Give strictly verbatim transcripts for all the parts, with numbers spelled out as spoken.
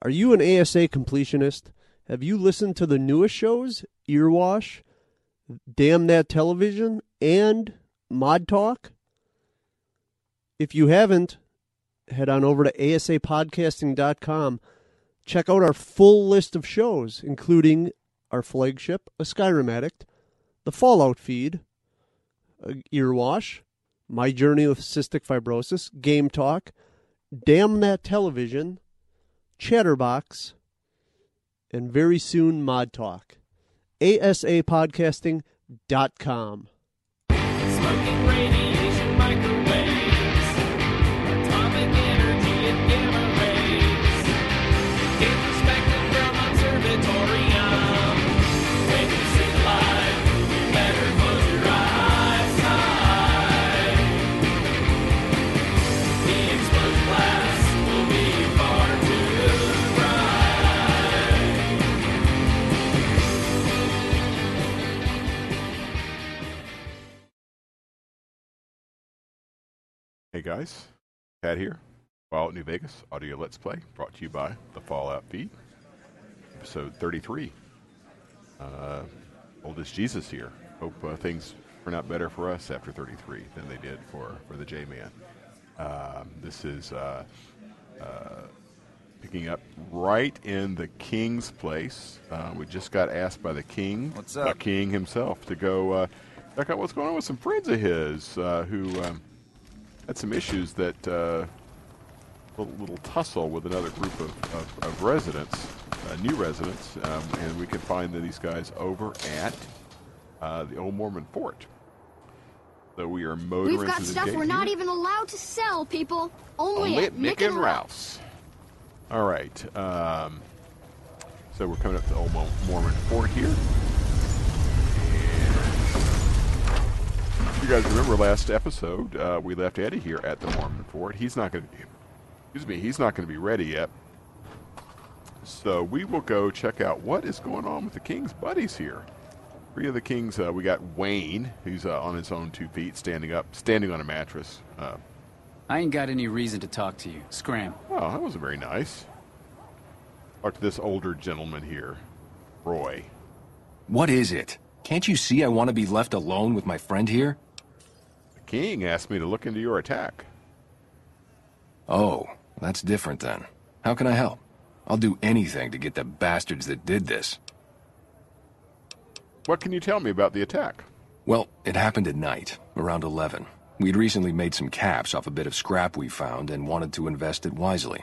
Are you an A S A completionist? Have you listened to the newest shows, Earwash, Damn That Television, and Mod Talk? If you haven't, head on over to A S A podcasting dot com. Check out our full list of shows, including our flagship, A Skyrim Addict, The Fallout Feed, Earwash, My Journey with Cystic Fibrosis, Game Talk, Damn That Television, Chatterbox, and very soon, Mod Talk. A S A podcasting dot com. Smoking radiation microwaves, atomic energy and gamma rays, get perspective from observatorium. When you see life, you better close your eyes tight. The exposed glass will be far too bright. Hey guys, Pat here. Fallout New Vegas Audio Let's Play, brought to you by The Fallout Feed, episode thirty-three. Uh, oldest Jesus here. Hope uh, things turn out better for us after thirty-three than they did for, for the J-Man. Um, this is uh, uh, picking up right in the King's place. Uh, we just got asked by the King, What's up? the King himself, to go uh, check out what's going on with some friends of his uh, who... Um, Had some issues that uh, little, little tussle with another group of, of, of residents, uh, new residents, um, and we can find these guys over at uh, the Old Mormon Fort. So we are motoring. We've got stuff we're not even allowed to sell, people. Only, Only at Mick and Ralph's. All right. Um, so we're coming up to the Old Mo- Mormon Fort here. You guys remember last episode? Uh, we left Eddie here at the Mormon Fort. He's not going to, excuse me, he's not going to be ready yet. So we will go check out what is going on with the King's buddies here. Three of the King's. Uh, we got Wayne, who's uh, on his own two feet, standing up, standing on a mattress. Uh, I ain't got any reason to talk to you, Scram. Oh, that wasn't very nice. Talk to this older gentleman here, Roy. What is it? Can't you see I want to be left alone with my friend here? King asked me to look into your attack. Oh, that's different then. How can I help? I'll do anything to get the bastards that did this. What can you tell me about the attack? Well, it happened at night, around eleven. We'd recently made some caps off a bit of scrap we found and wanted to invest it wisely.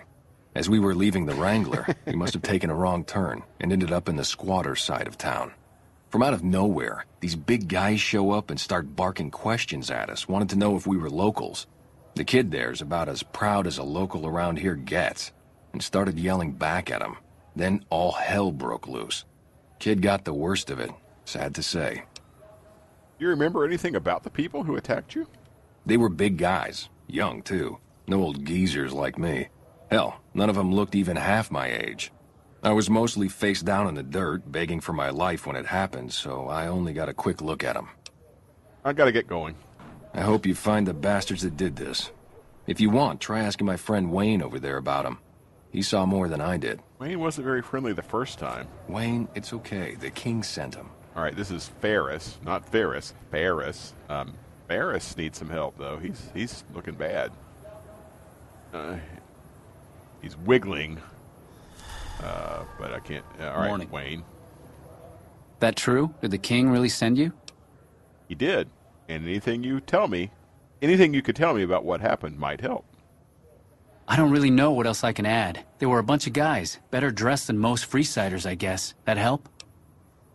As we were leaving the Wrangler, we must have taken a wrong turn and ended up in the squatter side of town. From out of nowhere, these big guys show up and start barking questions at us, wanted to know if we were locals. The kid there's about as proud as a local around here gets, and started yelling back at him. Then all hell broke loose. Kid got the worst of it, sad to say. Do you remember anything about the people who attacked you? They were big guys, young too, no old geezers like me. Hell, none of them looked even half my age. I was mostly face down in the dirt, begging for my life when it happened, so I only got a quick look at him. I gotta get going. I hope you find the bastards that did this. If you want, try asking my friend Wayne over there about him. He saw more than I did. Wayne wasn't very friendly the first time. Wayne, it's okay. The King sent him. All right, this is Ferris, not Ferris. Ferris. Um, Ferris needs some help, though. He's, he's looking bad. Uh, he's wiggling. Uh, but I can't... Uh, all right, Morning. Wayne. That true? Did the King really send you? He did. And anything you tell me... Anything you could tell me about what happened might help. I don't really know what else I can add. There were a bunch of guys. Better dressed than most Freesiders, I guess. That help?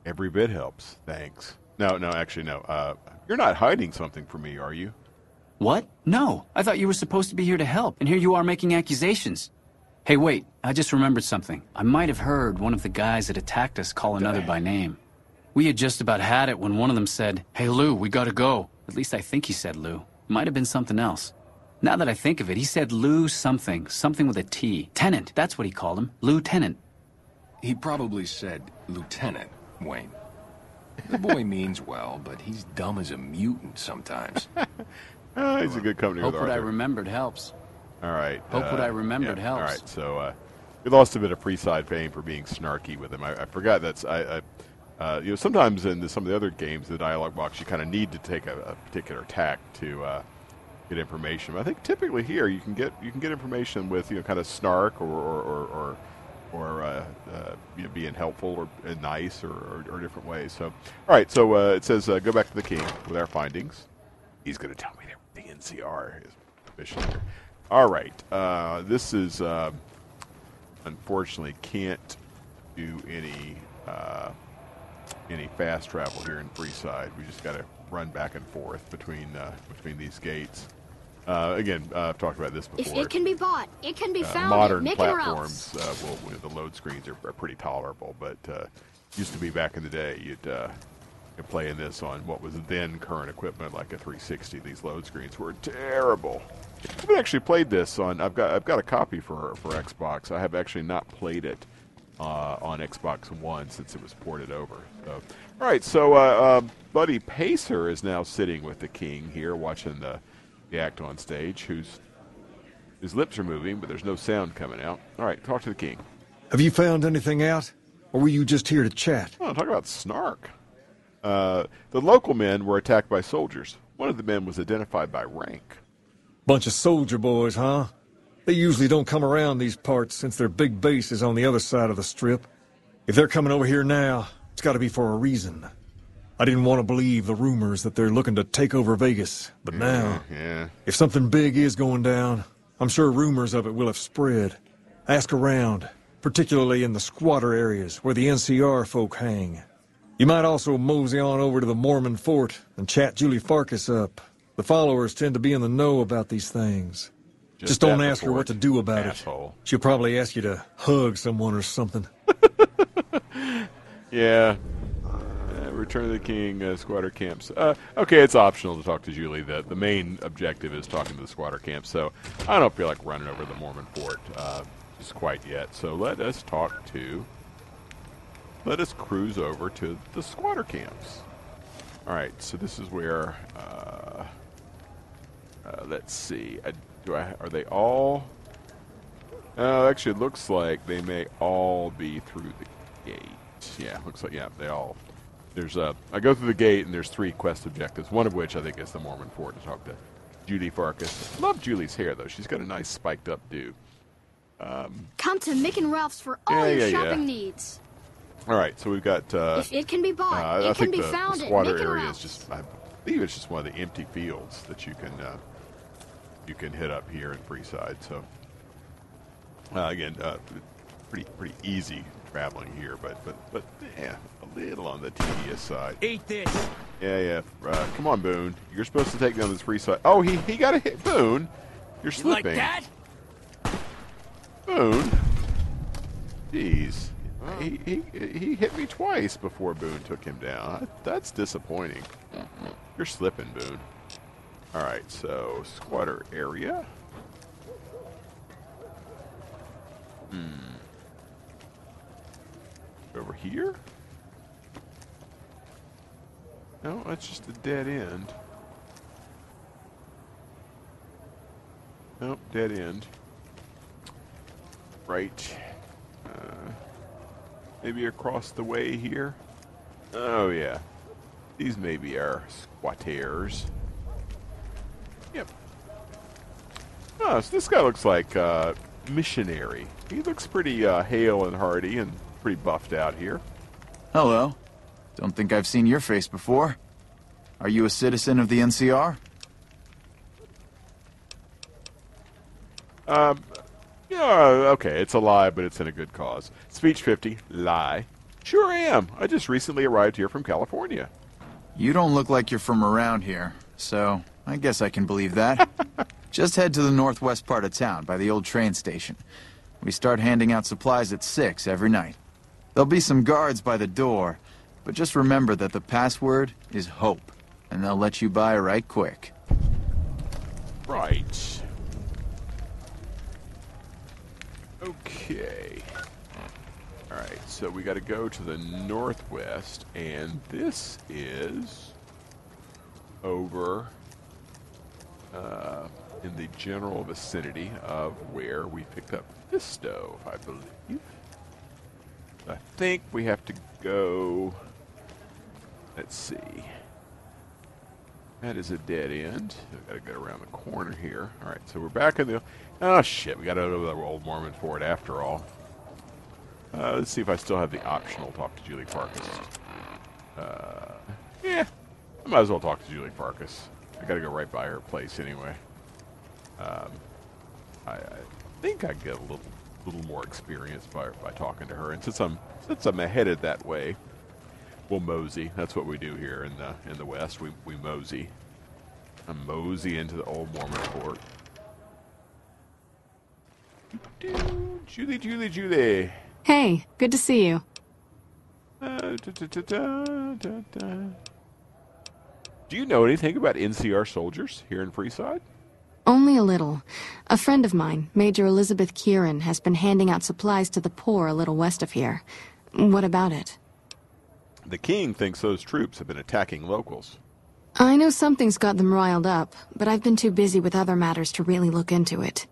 Every bit helps. Thanks. No, no, actually, no. Uh, you're not hiding something from me, are you? What? No. I thought you were supposed to be here to help. And here you are making accusations. Hey, wait, I just remembered something. I might have heard one of the guys that attacked us call another by name. We had just about had it when one of them said, "Hey, Lou, we gotta go." At least I think he said Lou. It might have been something else. Now that I think of it, he said Lou something, something with a T. Tenant, that's what he called him, Lou Tenant. He probably said Lieutenant, Wayne. The boy means well, but he's dumb as a mutant sometimes. uh, he's a good company with Arthur. Hope what I remembered helps. All right. Hope uh, what I remembered yeah. helps. All right, so uh, we lost a bit of Freeside fame for being snarky with him. I, I forgot that's I. I Uh, you know, sometimes in the, some of the other games, the dialogue box, you kind of need to take a, a particular tack to uh, get information. But I think typically here you can get you can get information with you know kind of snark or or or, or, or uh, uh, you know, being helpful or uh, nice or, or, or different ways. So, all right. So uh, it says uh, go back to the king with our findings. He's going to tell me that the N C R is official here. All right. Uh, this is uh, unfortunately can't do any. Uh, any fast travel here in Freeside. We just got to run back and forth between uh, between these gates. Uh, again, uh, I've talked about this before. If it can be bought, it can be uh, found. Modern Mick platforms, uh, well, you know, the load screens are, are pretty tolerable, but uh, used to be back in the day, you'd, uh, you'd play in this on what was then current equipment, like a three sixty. These load screens were terrible. I haven't actually played this on. I've got I've got a copy for for Xbox. I have actually not played it. Uh, on Xbox One since it was ported over. So, all right, so uh, uh, Buddy Pacer is now sitting with the king here watching the, the act on stage, whose his lips are moving, but there's no sound coming out. All right, talk to the king. Have you found anything out, or were you just here to chat? Oh, talk about snark. Uh, the local men were attacked by soldiers. One of the men was identified by rank. Bunch of soldier boys, huh? They usually don't come around these parts since their big base is on the other side of the strip. If they're coming over here now, it's got to be for a reason. I didn't want to believe the rumors that they're looking to take over Vegas, but yeah, now, yeah. If something big is going down, I'm sure rumors of it will have spread. Ask around, particularly in the squatter areas where the N C R folk hang. You might also mosey on over to the Mormon Fort and chat Julie Farkas up. The followers tend to be in the know about these things. Just, Just don't ask her what to do about asshole. it. She'll probably ask you to hug someone or something. yeah. Uh, Return of the King, uh, squatter camps. Uh, okay, it's optional to talk to Julie. The, the main objective is talking to the squatter camps, so I don't feel like running over the Mormon Fort uh, just quite yet. So let us talk to... Let us cruise over to the squatter camps. All right, so this is where... Uh, uh, let's see... I, Do I, are they all? Oh, actually, it looks like they may all be through the gate. Yeah, looks like yeah, they all. There's a. I go through the gate and there's three quest objectives. One of which I think is the Mormon Fort to talk to Julie Farkas. I love Julie's hair though. She's got a nice spiked up do. Um, Come to Mick and Ralph's for all yeah, your yeah, shopping yeah. needs. All right, so we've got. Uh, if it can be bought, uh, it I can think be the, found. The squatter at Mick area and is just. I believe it's just one of the empty fields that you can. Uh, You can hit up here in Freeside. So uh, again, uh, pretty pretty easy traveling here, but but but yeah, a little on the tedious side. Eat this. Yeah, yeah. Uh, come on, Boone. You're supposed to take down this Freeside. Oh, he he got a hit, Boone. You're slipping. You like that? Boone. Jeez. Oh. He he he hit me twice before Boone took him down. That's disappointing. You're slipping, Boone. All right, so squatter area. Hmm. Over here? No, that's just a dead end. Nope, dead end. Right. Uh, maybe across the way here? Oh, yeah. These may be our squatters. Yep. Oh, so this guy looks like a uh, missionary. He looks pretty uh, hale and hearty and pretty buffed out here. Hello. Don't think I've seen your face before. Are you a citizen of the N C R? Um, yeah, okay, it's a lie, but it's in a good cause. Speech fifty, lie. Sure am. I just recently arrived here from California. You don't look like you're from around here, so... I guess I can believe that. Just head to the northwest part of town, by the old train station. We start handing out supplies at six every night. There'll be some guards by the door, but just remember that the password is hope, and they'll let you by right quick. Right. Okay. All right, so we got to go to the northwest, and this is over... Uh, in the general vicinity of where we picked up this stove, I believe. I think we have to go, let's see, that is a dead end. I've got to go around the corner here. All right, so we're back in the, oh shit, we got to go to the Old Mormon Fort after all. Uh, let's see if I still have the optional talk to Julie Farkas. Uh, yeah, I might as well talk to Julie Farkas. I got to go right by her place anyway. Um, I, I think I get a little little more experience by by talking to her, and since I'm since I'm headed that way, we'll mosey. That's what we do here in the in the West. We we mosey. I mosey into the Old Mormon Fort. Julie, Julie, Julie. Hey, good to see you. Uh, da, da, da, da, da, da. Do you know anything about N C R soldiers here in Freeside? Only a little. A friend of mine, Major Elizabeth Kieran, has been handing out supplies to the poor a little west of here. What about it? The king thinks those troops have been attacking locals. I know something's got them riled up, but I've been too busy with other matters to really look into it.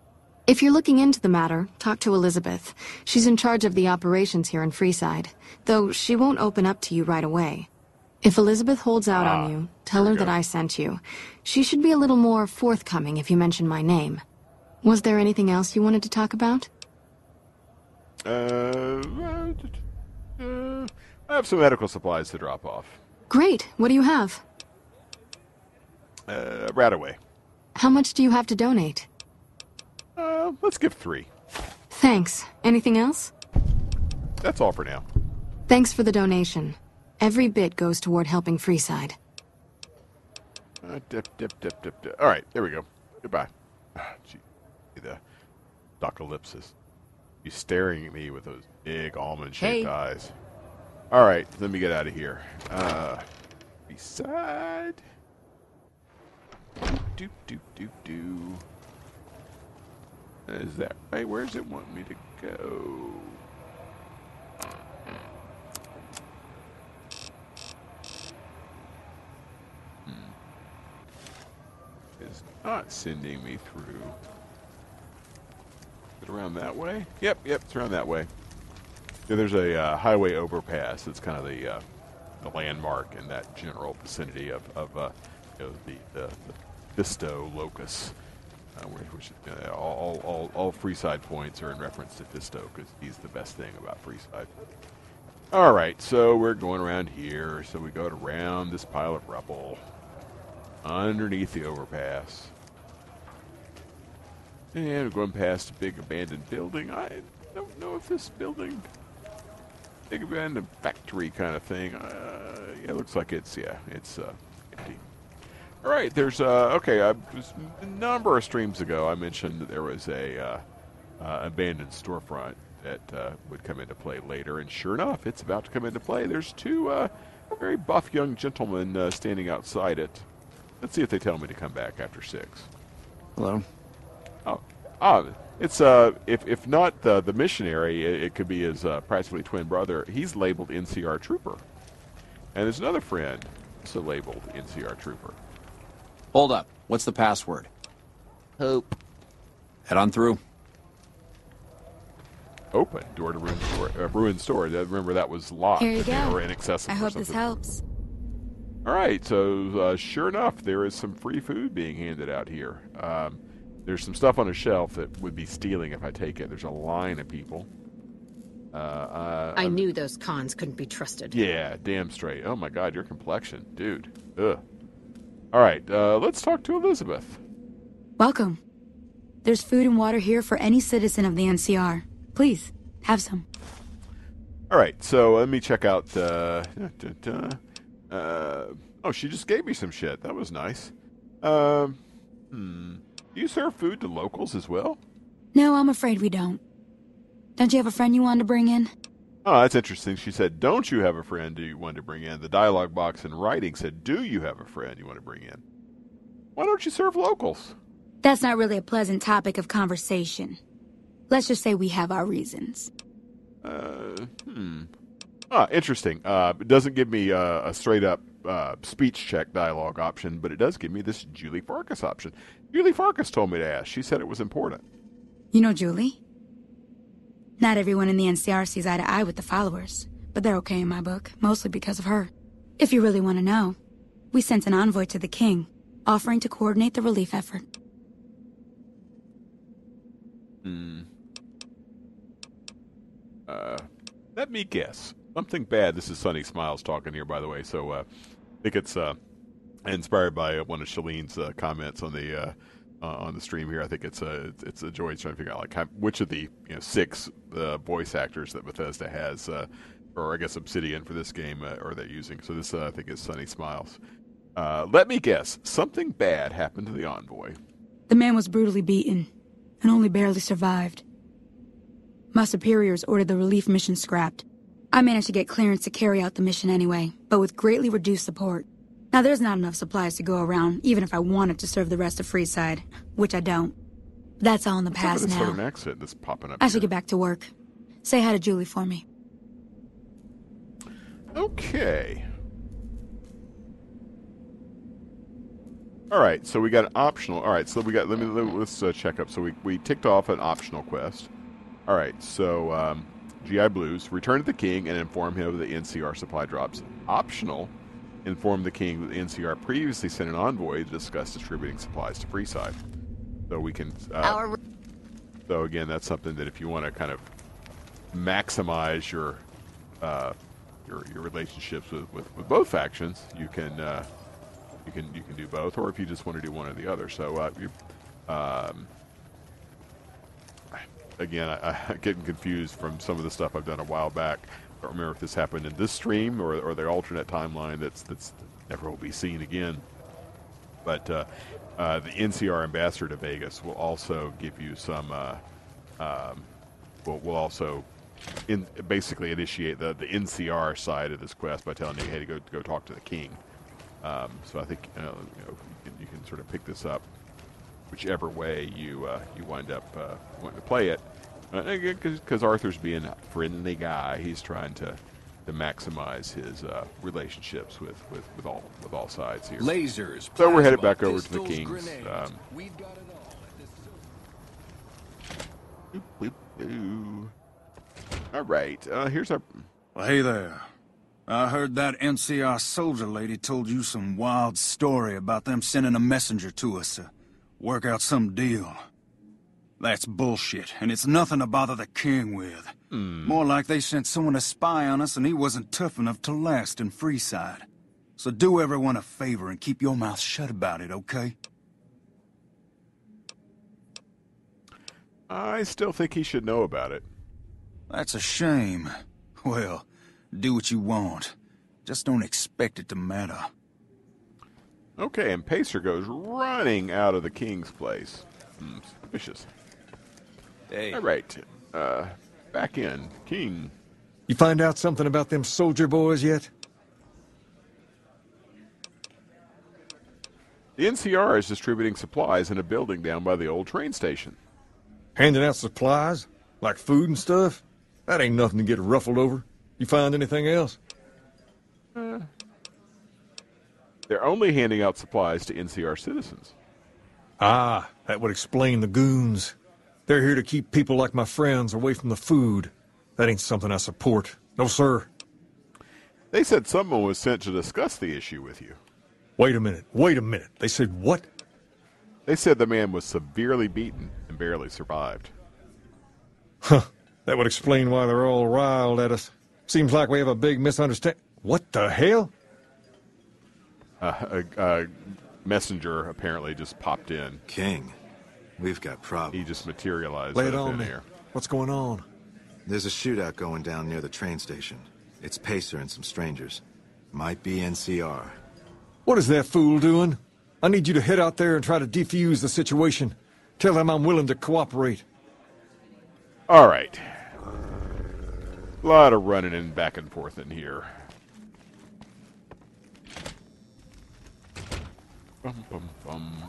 If you're looking into the matter, talk to Elizabeth. She's in charge of the operations here in Freeside, though she won't open up to you right away. If Elizabeth holds out ah, on you, tell her that I sent you. She should be a little more forthcoming if you mention my name. Was there anything else you wanted to talk about? Uh, uh I have some medical supplies to drop off. Great. What do you have? Uh, right away. How much do you have to donate? Uh, let's give three. Thanks. Anything else? That's all for now. Thanks for the donation. Every bit goes toward helping Freeside. Uh, dip, dip, dip, dip, dip. All right, there we go. Goodbye. Ah, gee, the docalypsis. He's staring at me with those big almond-shaped hey. eyes. All right, let me get out of here. Uh, Freeside. Doop, doop, doop, doop. Is that right? Where does it want me to go? Is not sending me through. Is it around that way? Yep, yep, it's around that way. Yeah, there's a uh, highway overpass. It's kind of the uh, the landmark in that general vicinity of of uh, you know, the, the the Fisto locus. Uh, which, uh, all all all Freeside points are in reference to Fisto because he's the best thing about Freeside. All right, so we're going around here. So we go around this pile of rubble. Underneath the overpass. And we're going past a big abandoned building. I don't know if this building... Big abandoned factory kind of thing. Uh, yeah, it looks like it's, yeah, it's uh, empty. Alright, there's, uh, okay, I, a number of streams ago I mentioned that there was a uh, uh, abandoned storefront that uh, would come into play later. And sure enough, it's about to come into play. There's two uh, very buff young gentlemen uh, standing outside it. Let's see if they tell me to come back after six. Hello. Oh, ah, it's uh, if if not the the missionary, it, it could be his uh, practically twin brother. He's labeled N C R Trooper, and there's another friend, also labeled N C R Trooper. Hold up. What's the password? Hope. Head on through. Open door to ruined store. Uh, ruined store. Remember that was locked. Here you go. Or inaccessible. I hope this helps. Alright, so uh, sure enough, there is some free food being handed out here. Um, there's some stuff on a shelf that would be stealing if I take it. There's a line of people. Uh, uh, I I'm, knew those cons couldn't be trusted. Yeah, damn straight. Oh my god, your complexion. Dude. Ugh. Alright, uh, let's talk to Elizabeth. Welcome. There's food and water here for any citizen of the N C R. Please, have some. Alright, so let me check out... Uh, da, da, da. Uh, oh, she just gave me some shit. That was nice. Um, hmm. Do you serve food to locals as well? No, I'm afraid we don't. Don't you have a friend you wanted to bring in? Oh, that's interesting. She said, don't you have a friend you want to bring in? The dialogue box in writing said, do you have a friend you want to bring in? Why don't you serve locals? That's not really a pleasant topic of conversation. Let's just say we have our reasons. Uh, hmm. Ah, interesting. Uh, it doesn't give me uh, a straight-up uh, speech check dialogue option, but it does give me this Julie Farkas option. Julie Farkas told me to ask. She said it was important. You know, Julie, not everyone in the N C R sees eye to eye with the followers, but they're okay in my book, mostly because of her. If you really want to know, we sent an envoy to the king, offering to coordinate the relief effort. Hmm. Uh, let me guess. Something bad. This is Sunny Smiles talking here, by the way. So uh, I think it's uh, inspired by one of Shalene's uh, comments on the uh, uh, on the stream here. I think it's a it's a joy trying to figure out like how, which of the you know six uh, voice actors that Bethesda has, uh, or I guess Obsidian for this game, uh, or they're using. So this uh, I think is Sunny Smiles. Uh, let me guess. Something bad happened to the envoy. The man was brutally beaten and only barely survived. My superiors ordered the relief mission scrapped. I managed to get clearance to carry out the mission anyway, but with greatly reduced support. Now, there's not enough supplies to go around, even if I wanted to serve the rest of Freeside, which I don't. That's all in the past now. What's up with this southern accent that's popping up I here? Should get back to work. Say hi to Julie for me. Okay. All right, so we got an optional. All right, so we got. Let me let's uh, check up. So we we ticked off an optional quest. All right, so. Um, G I Blues, return to the king and inform him of the N C R supply drops. Optional, inform the king that the N C R previously sent an envoy to discuss distributing supplies to Freeside. So we can... Uh, Our... So again, that's something that if you want to kind of maximize your uh, your, your relationships with, with, with both factions, you can uh, you can you can do both, or if you just want to do one or the other. So uh, you... Um, Again, I, I'm getting confused from some of the stuff I've done a while back. I don't remember if this happened in this stream or, or the alternate timeline that's that's never will be seen again. But uh, uh, the N C R ambassador to Vegas will also give you some. Uh, um, will will also in, basically initiate the, the N C R side of this quest by telling you, hey, to go go talk to the king. Um, so I think you know, you, know, you, can, you can sort of pick this up whichever way you uh, you wind up uh, wanting to play it, because uh, Arthur's being a friendly guy, he's trying to, to maximize his uh, relationships with, with, with all with all sides here. Lasers. So we're headed back over to the king's. Um, We've got it all at this silver. All right. Uh, here's our. Well, hey there. I heard that N C R soldier lady told you some wild story about them sending a messenger to us. Uh, Work out some deal. That's bullshit, and it's nothing to bother the king with. Mm. More like they sent someone to spy on us and he wasn't tough enough to last in Freeside. So do everyone a favor and keep your mouth shut about it, okay? I still think he should know about it. That's a shame. Well, do what you want. Just don't expect it to matter. Okay, and Pacer goes running out of the king's place. Mm, suspicious. Hey. All right, uh, back in. King. You find out something about them soldier boys yet? The N C R is distributing supplies in a building down by the old train station. Handing out supplies? Like food and stuff? That ain't nothing to get ruffled over. You find anything else? Uh... They're only handing out supplies to N C R citizens. Ah, that would explain the goons. They're here to keep people like my friends away from the food. That ain't something I support. No, sir. They said someone was sent to discuss the issue with you. Wait a minute. Wait a minute. They said what? They said the man was severely beaten and barely survived. Huh. That would explain why they're all riled at us. Seems like we have a big misunderstanding. What the hell? Uh, a, a messenger apparently just popped in. King, we've got problems. He just materialized. Lay it on me. Here. What's going on? There's a shootout going down near the train station. It's Pacer and some strangers. Might be N C R. What is that fool doing? I need you to head out there and try to defuse the situation. Tell them I'm willing to cooperate. All right. A lot of running in back and forth in here. Bum, bum, bum.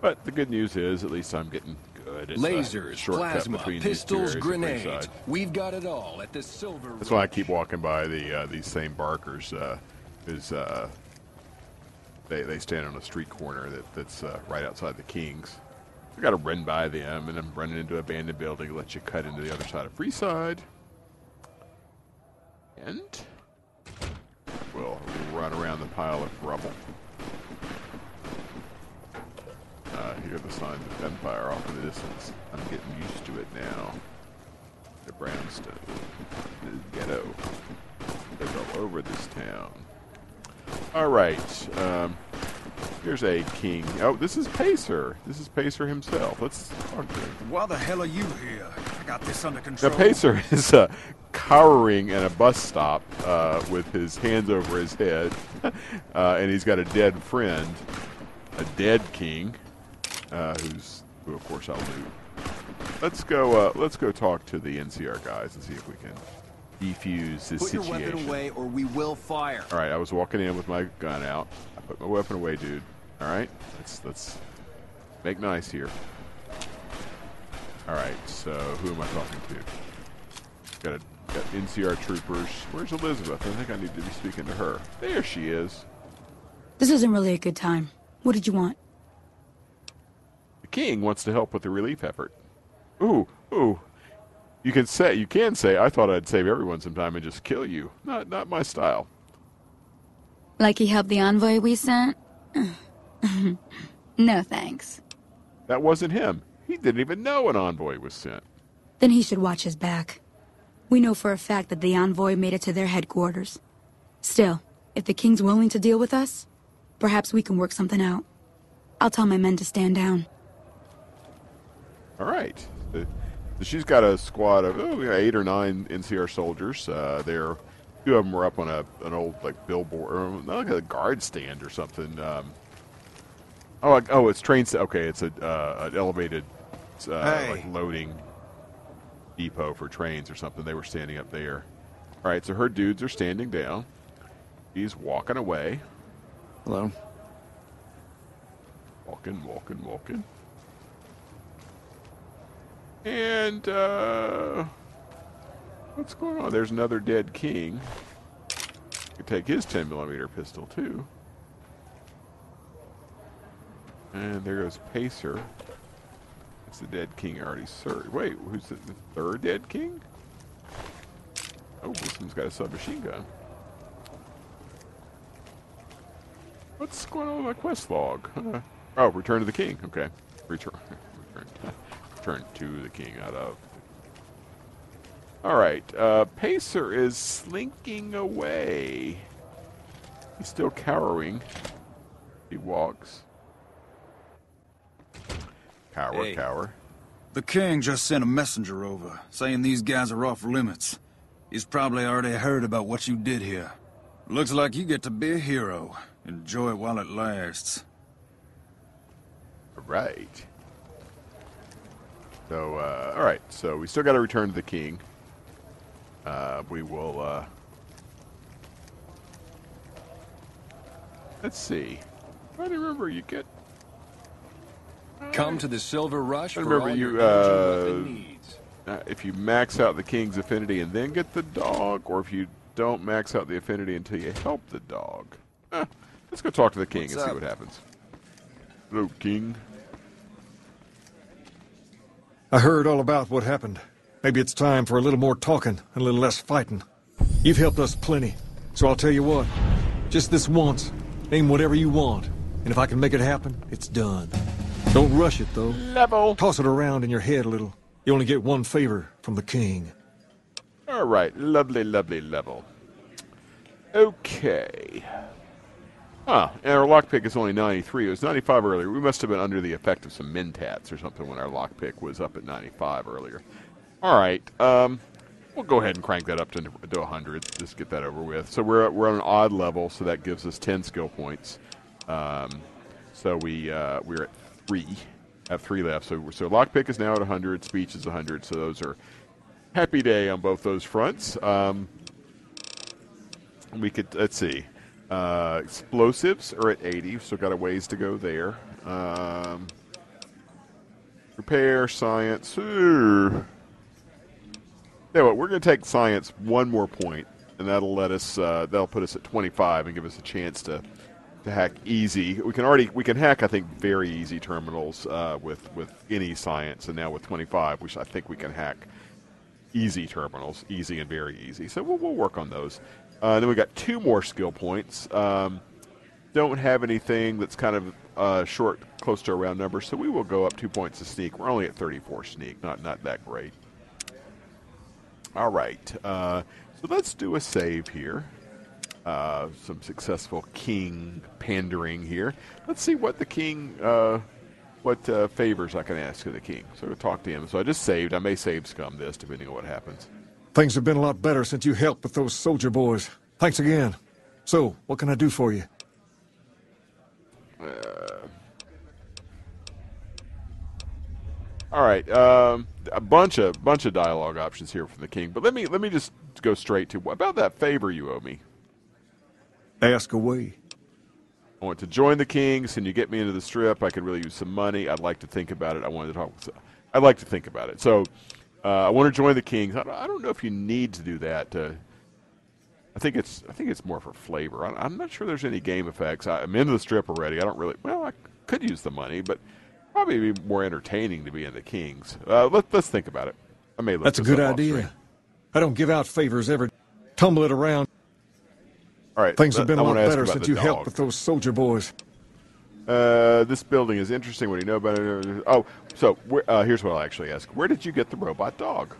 But the good news is, at least I'm getting good at lasers, plasma, pistols, grenades. We've got it all at the silver. That's why I keep walking by the uh, these same barkers uh, is uh, they they stand on a street corner that that's uh, right outside the King's. I gotta run by them, and I'm running into an abandoned building that lets you cut into the other side of Freeside. And we'll run around the pile of rubble. I hear the signs of gunfire off in the distance. I'm getting used to it now. The brownstone, the ghetto, is all over this town. Alright, um, here's a king. Oh, this is Pacer. This is Pacer himself. Let's talk to him. Why the hell are you here? I got this under control. Now, Pacer is uh, cowering at a bus stop uh, with his hands over his head, uh, and he's got a dead friend, a dead king. Uh, who's who? Of course, I'll do. Let's go. Uh, let's go talk to the N C R guys and see if we can defuse this situation. Put your weapon away, or we will fire. All right, I was walking in with my gun out. I put my weapon away, dude. All right, let's let's make nice here. All right, so who am I talking to? Got a, got N C R troopers. Where's Elizabeth? I think I need to be speaking to her. There she is. This isn't really a good time. What did you want? King wants to help with the relief effort. Ooh, ooh. You can say, you can say, I thought I'd save everyone some time and just kill you. Not, not my style. Like he helped the envoy we sent? No thanks. That wasn't him. He didn't even know an envoy was sent. Then he should watch his back. We know for a fact that the envoy made it to their headquarters. Still, if the King's willing to deal with us, perhaps we can work something out. I'll tell my men to stand down. All right. So she's got a squad of oh, eight or nine N C R soldiers. Uh, they're two of them were up on a an old like billboard, or like a guard stand or something. Um, oh, oh, it's train. Okay, it's a uh, an elevated uh, hey. like loading depot for trains or something. They were standing up there. All right, so her dudes are standing down. She's walking away. Hello. Walking, walking, walking. And, uh, what's going on? There's another dead king. Could take his ten millimeter pistol, too. And there goes Pacer. That's the dead king I already served. Wait, who's the, the third dead king? Oh, this one's got a submachine gun. What's going on with my quest log? Uh, oh, Return to the King. Okay. Return. Return. Turn to the king out of. Alright, uh, Pacer is slinking away. He's still cowering. He walks. Cower, hey. cower. The king just sent a messenger over, saying these guys are off limits. He's probably already heard about what you did here. Looks like you get to be a hero. Enjoy it while it lasts. Alright. So, uh, alright, so we still got to return to the king. Uh, we will, uh... let's see. I don't remember you get... Come to the Silver Rush I remember for all you, your uh, needs. If you max out the king's affinity and then get the dog, or if you don't max out the affinity until you help the dog. Eh, let's go talk to the king What's and up? see what happens. Hello, king. I heard all about what happened. Maybe it's time for a little more talking and a little less fighting. You've helped us plenty, so I'll tell you what. Just this once, name whatever you want, and if I can make it happen, it's done. Don't rush it, though. Level. Toss it around in your head a little. You only get one favor from the king. All right, lovely, lovely level. Okay. Ah, and our lockpick is only ninety-three. It was ninety-five earlier. We must have been under the effect of some mentats or something when our lockpick was up at ninety-five earlier. All right, um, we'll go ahead and crank that up to, to one hundred. Just get that over with. So we're we're on an odd level, so that gives us ten skill points. Um, so we uh, we're at three, have three left. So so lockpick is now at one hundred. Speech is one hundred. So those are happy day on both those fronts. Um, we could let's see. Uh, explosives are at eighty, so got a ways to go there. Um, repair, science. Ooh. Yeah, well, we're going to take science one more point and that'll let us uh, that'll put us at twenty-five and give us a chance to to hack easy. We can already we can hack I think very easy terminals uh, with with any science, and now with twenty-five, which I think we can hack easy terminals, easy and very easy. So we'll we'll work on those. Uh, then we got two more skill points. Um, don't have anything that's kind of uh, short, close to a round number, so we will go up two points to sneak. We're only at thirty-four sneak, not not that great. All right, uh, so let's do a save here. Uh, some successful king pandering here. Let's see what the king, uh, what uh, favors I can ask of the king. So we'll talk to him. So I just saved. I may save scum this, depending on what happens. Things have been a lot better since you helped with those soldier boys. Thanks again. So, what can I do for you? Uh, all right, um, a bunch of bunch of dialogue options here from the king, but let me let me just go straight to about that favor you owe me. Ask away. I want to join the Kings. Can you get me into the Strip? I could really use some money. I'd like to think about it. I wanted to talk. With, I'd like to think about it. So. Uh, I want to join the Kings. I don't, I don't know if you need to do that. Uh, I think it's I think it's more for flavor. I, I'm not sure there's any game effects. I, I'm into the Strip already. I don't really. Well, I could use the money, but probably be more entertaining to be in the Kings. Uh, let, let's think about it. I may. Look That's a good idea. I don't give out favors ever. Tumble it around. All right. Things have been a lot better since you helped with those soldier boys. Uh, this building is interesting. What do you know about it? Oh, so where, uh, here's what I'll actually ask. Where did you get the robot dog?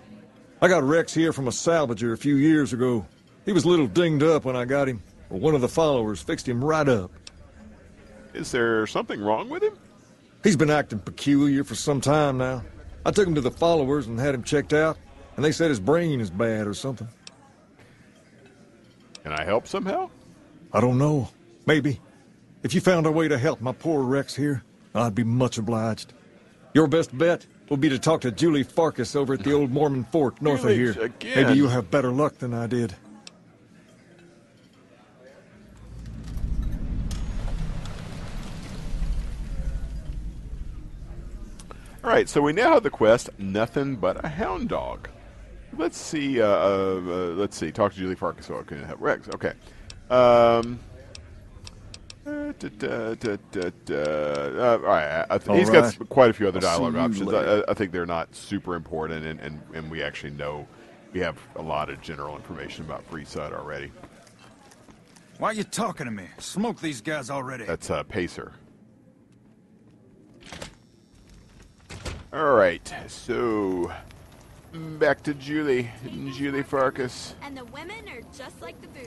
I got Rex here from a salvager a few years ago. He was a little dinged up when I got him. Well, one of the followers fixed him right up. Is there something wrong with him? He's been acting peculiar for some time now. I took him to the followers and had him checked out, and they said his brain is bad or something. Can I help somehow? I don't know. Maybe. If you found a way to help my poor Rex here, I'd be much obliged. Your best bet will be to talk to Julie Farkas over at the Old Mormon Fort north of here. Again. Maybe you'll have better luck than I did. All right, so we now have the quest, Nothing But a Hound Dog. Let's see. Uh, uh, let's see. Talk to Julie Farkas so I can help Rex. Okay. Um... Uh, da, da, da, da, da. Uh, all right. I th all he's right. got quite a few other dialogue options. I, I think they're not super important, and, and, and we actually know we have a lot of general information about Freeside already. Why are you talking to me? Smoke these guys already. That's uh, Pacer. All right. So back to Julie. Julie Farkas. And the women are just like the booze.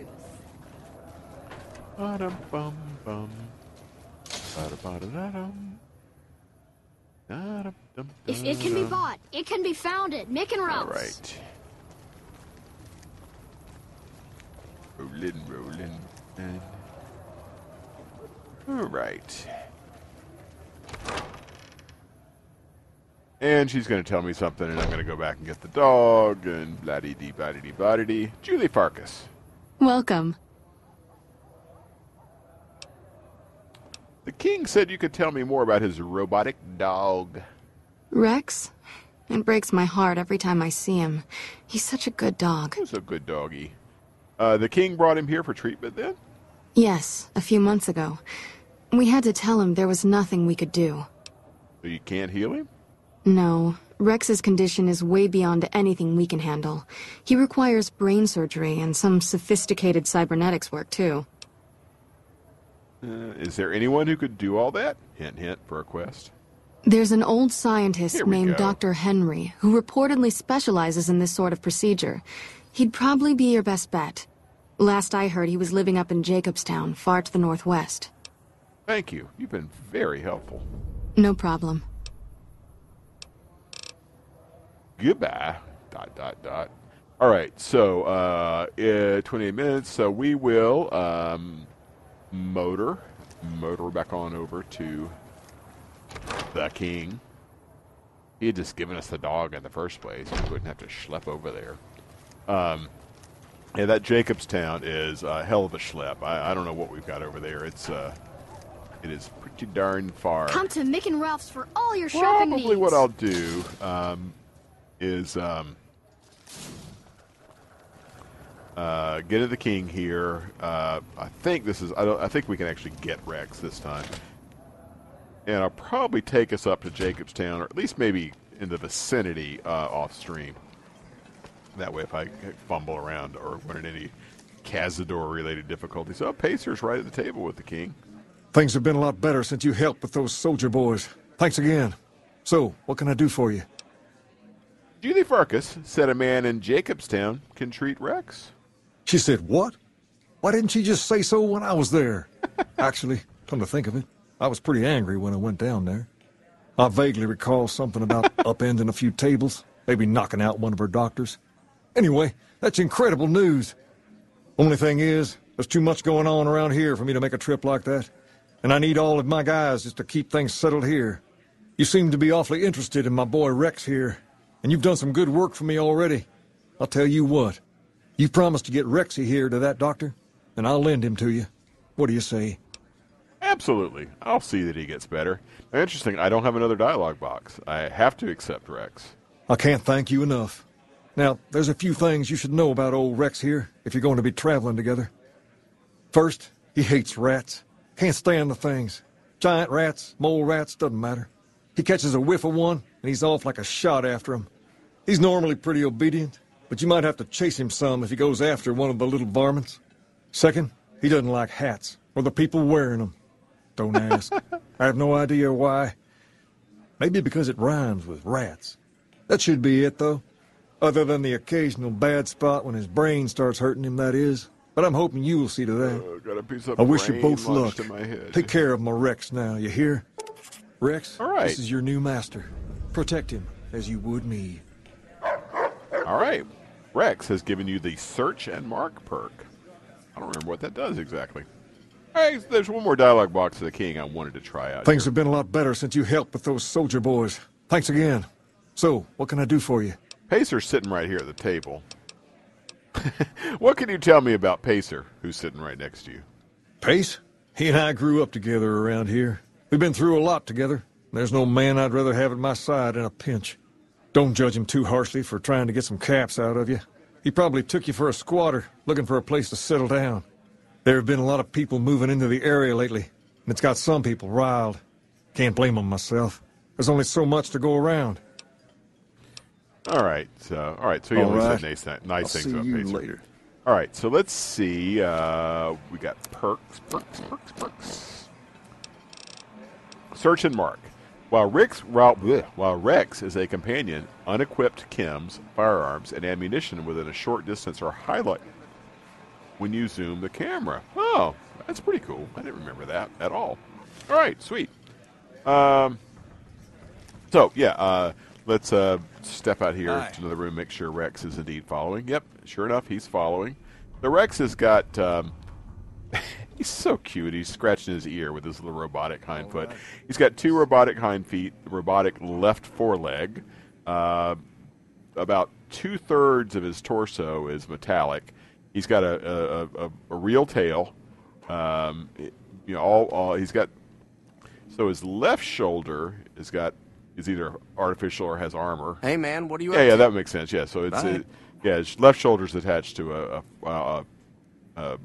Ba-dum, bum, bum. Ba-da-ba-da-da-dum. Da-dum-dum-dum. If it can be bought, it can be found at Mick and Ralph's. All right. Rollin', rollin'. And... All right. And she's going to tell me something, and I'm going to go back and get the dog, and blah-dee-dee-blah-dee-dee-blah-dee-dee. Julie Farkas. Welcome. The king said you could tell me more about his robotic dog. Rex? It breaks my heart every time I see him. He's such a good dog. He's a good doggy. Uh, the king brought him here for treatment then? Yes, a few months ago. We had to tell him there was nothing we could do. So you can't heal him? No. Rex's condition is way beyond anything we can handle. He requires brain surgery and some sophisticated cybernetics work, too. Uh, is there anyone who could do all that? Hint, hint, for a quest. There's an old scientist named Doctor Henry who reportedly specializes in this sort of procedure. He'd probably be your best bet. Last I heard, he was living up in Jacobstown, far to the northwest. Thank you. You've been very helpful. No problem. Goodbye. Dot, dot, dot. All right, so uh, uh, twenty-eight minutes, so we will... Um, Motor, motor back on over to the king. He had just given us the dog in the first place. We wouldn't have to schlep over there. Um, yeah, that Jacobstown is a hell of a schlep. I, I don't know what we've got over there. It's uh, it is pretty darn far. Come to Mick and Ralph's for all your shopping needs. Probably what I'll do um, is um, Uh, get to the king here. Uh, I think this is. I don't. I think we can actually get Rex this time, and I'll probably take us up to Jacobstown, or at least maybe in the vicinity uh, off stream. That way, if I fumble around or run into any Cazador-related difficulties, oh, Pacer's right at the table with the king. Things have been a lot better since you helped with those soldier boys. Thanks again. So, what can I do for you? Julie Farkas said a man in Jacobstown can treat Rex. She said what? Why didn't she just say so when I was there? Actually, come to think of it, I was pretty angry when I went down there. I vaguely recall something about upending a few tables, maybe knocking out one of her doctors. Anyway, that's incredible news. Only thing is, there's too much going on around here for me to make a trip like that, and I need all of my guys just to keep things settled here. You seem to be awfully interested in my boy Rex here, and you've done some good work for me already. I'll tell you what. You promised to get Rexy here to that doctor, and I'll lend him to you. What do you say? Absolutely. I'll see that he gets better. Now, interesting, I don't have another dialogue box. I have to accept Rex. I can't thank you enough. Now, there's a few things you should know about old Rex here if you're going to be traveling together. First, he hates rats. Can't stand the things. Giant rats, mole rats, doesn't matter. He catches a whiff of one, and he's off like a shot after him. He's normally pretty obedient, but you might have to chase him some if he goes after one of the little varmints. Second, he doesn't like hats, or the people wearing them. Don't ask. I have no idea why. Maybe because it rhymes with rats. That should be it, though. Other than the occasional bad spot when his brain starts hurting him, that is. But I'm hoping you'll see to that. Uh, got a piece of I wish you both luck. Take care of my Rex now, you hear? Rex, all right. This is your new master. Protect him as you would me. All right. Rex has given you the search and mark perk. I don't remember what that does exactly. Hey, there's one more dialogue box of the king I wanted to try out. Things here have been a lot better since you helped with those soldier boys. Thanks again. So, what can I do for you? Pacer's sitting right here at the table. What can you tell me about Pacer, who's sitting right next to you? Pace? He and I grew up together around here. We've been through a lot together. There's no man I'd rather have at my side in a pinch. Don't judge him too harshly for trying to get some caps out of you. He probably took you for a squatter, looking for a place to settle down. There have been a lot of people moving into the area lately, and it's got some people riled. Can't blame them myself. There's only so much to go around. All right, so all right, so you only right. said nice, nice things about Pacer. I'll see you later. All right, so let's see. Uh, we got perks, perks, perks, perks. Search and mark. While Rex, while Rex is a companion, unequipped chems, firearms, and ammunition within a short distance are highlighted when you zoom the camera. Oh, that's pretty cool. I didn't remember that at all. All right, sweet. Um, so, yeah, uh, let's uh, step out here Hi. to another room, make sure Rex is indeed following. Yep, sure enough, he's following. The Rex has got... Um, he's so cute. He's scratching his ear with his little robotic hind foot. Right. He's got two robotic hind feet, robotic left foreleg. Uh, about two-thirds of his torso is metallic. He's got a, a, a, a real tail. Um, it, you know, all, all he's got. So his left shoulder is got is either artificial or has armor. Hey man, what are you? Yeah, up yeah, to? That makes sense. Yeah, so it's it, yeah, his left shoulder's attached to a a, a, a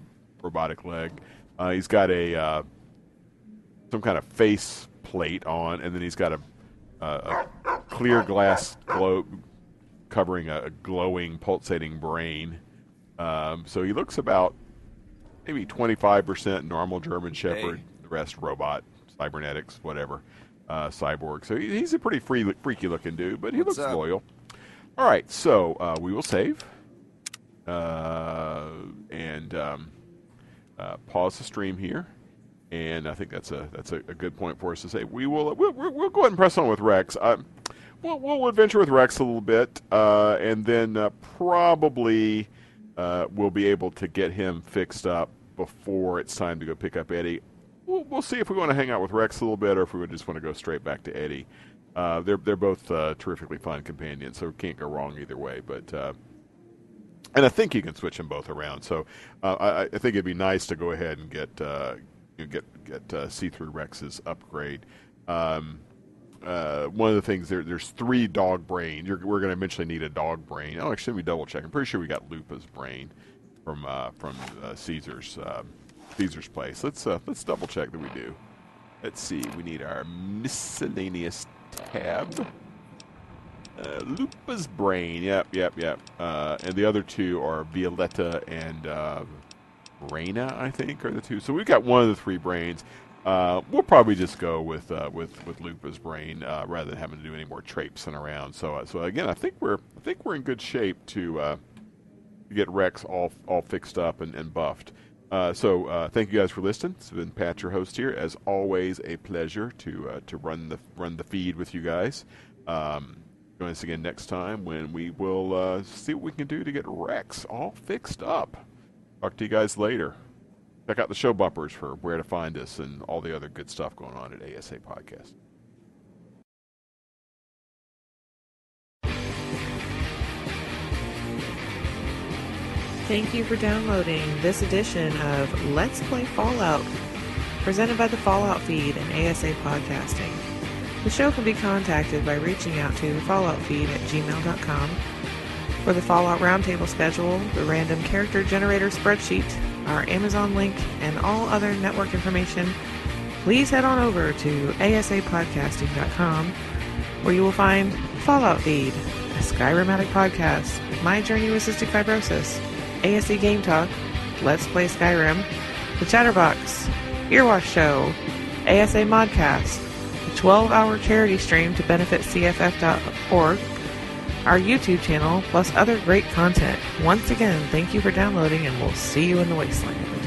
robotic leg. Uh, he's got a uh, some kind of face plate on, and then he's got a, uh, a clear glass globe covering a, a glowing, pulsating brain. Um, so he looks about maybe twenty-five percent normal German Shepherd, hey. the rest robot, cybernetics, whatever, uh, cyborg. So he, he's a pretty free, freaky-looking dude, but he What's looks up? loyal. All right, so uh, we will save uh, and. Um, Uh, pause the stream here, and I think that's a that's a, a good point for us to say. We will we'll, we'll go ahead and press on with Rex. Um, we'll we'll adventure with Rex a little bit, uh, and then uh, probably uh, we'll be able to get him fixed up before it's time to go pick up Eddie. We'll, we'll see if we want to hang out with Rex a little bit, or if we just want to go straight back to Eddie. Uh, they're they're both uh, terrifically fun companions, so we can't go wrong either way. But uh, And I think you can switch them both around. So uh, I, I think it'd be nice to go ahead and get uh, get get uh, see-through Rex's upgrade. Um, uh, one of the things there, there's three dog brain. You're, we're going to eventually need a dog brain. Oh, actually, let me double check. I'm pretty sure we got Lupa's brain from uh, from uh, Caesar's uh, Caesar's place. Let's uh, let's double check that we do. Let's see. We need our miscellaneous tab. Uh, Lupa's brain. Yep, yep, yep. Uh, and the other two are Violetta and uh, Raina, I think, are the two. So we've got one of the three brains. Uh, we'll probably just go with uh, with with Lupa's brain uh, rather than having to do any more traipsing around. So uh, so again, I think we're I think we're in good shape to uh, get Rex all all fixed up and, and buffed. Uh, so uh, thank you guys for listening. It's been Pat, your host here. As always, a pleasure to uh, to run the run the feed with you guys. Um, Join us again next time when we will uh, see what we can do to get Rex all fixed up. Talk to you guys later. Check out the show bumpers for where to find us and all the other good stuff going on at A S A Podcast. Thank you for downloading this edition of Let's Play Fallout, presented by The Fallout Feed and A S A Podcasting. The show can be contacted by reaching out to falloutfeed at gmail dot com for the Fallout Roundtable schedule, the random character generator spreadsheet, our Amazon link, and all other network information. Please head on over to A S A podcasting dot com where you will find Fallout Feed, A Skyrim Addict Podcast, My Journey with Cystic Fibrosis, A S A Game Talk, Let's Play Skyrim, The Chatterbox, Earwash Show, A S A Modcast, twelve hour charity stream to benefit C F F dot org, our YouTube channel, plus other great content. Once again, thank you for downloading, and we'll see you in the wasteland.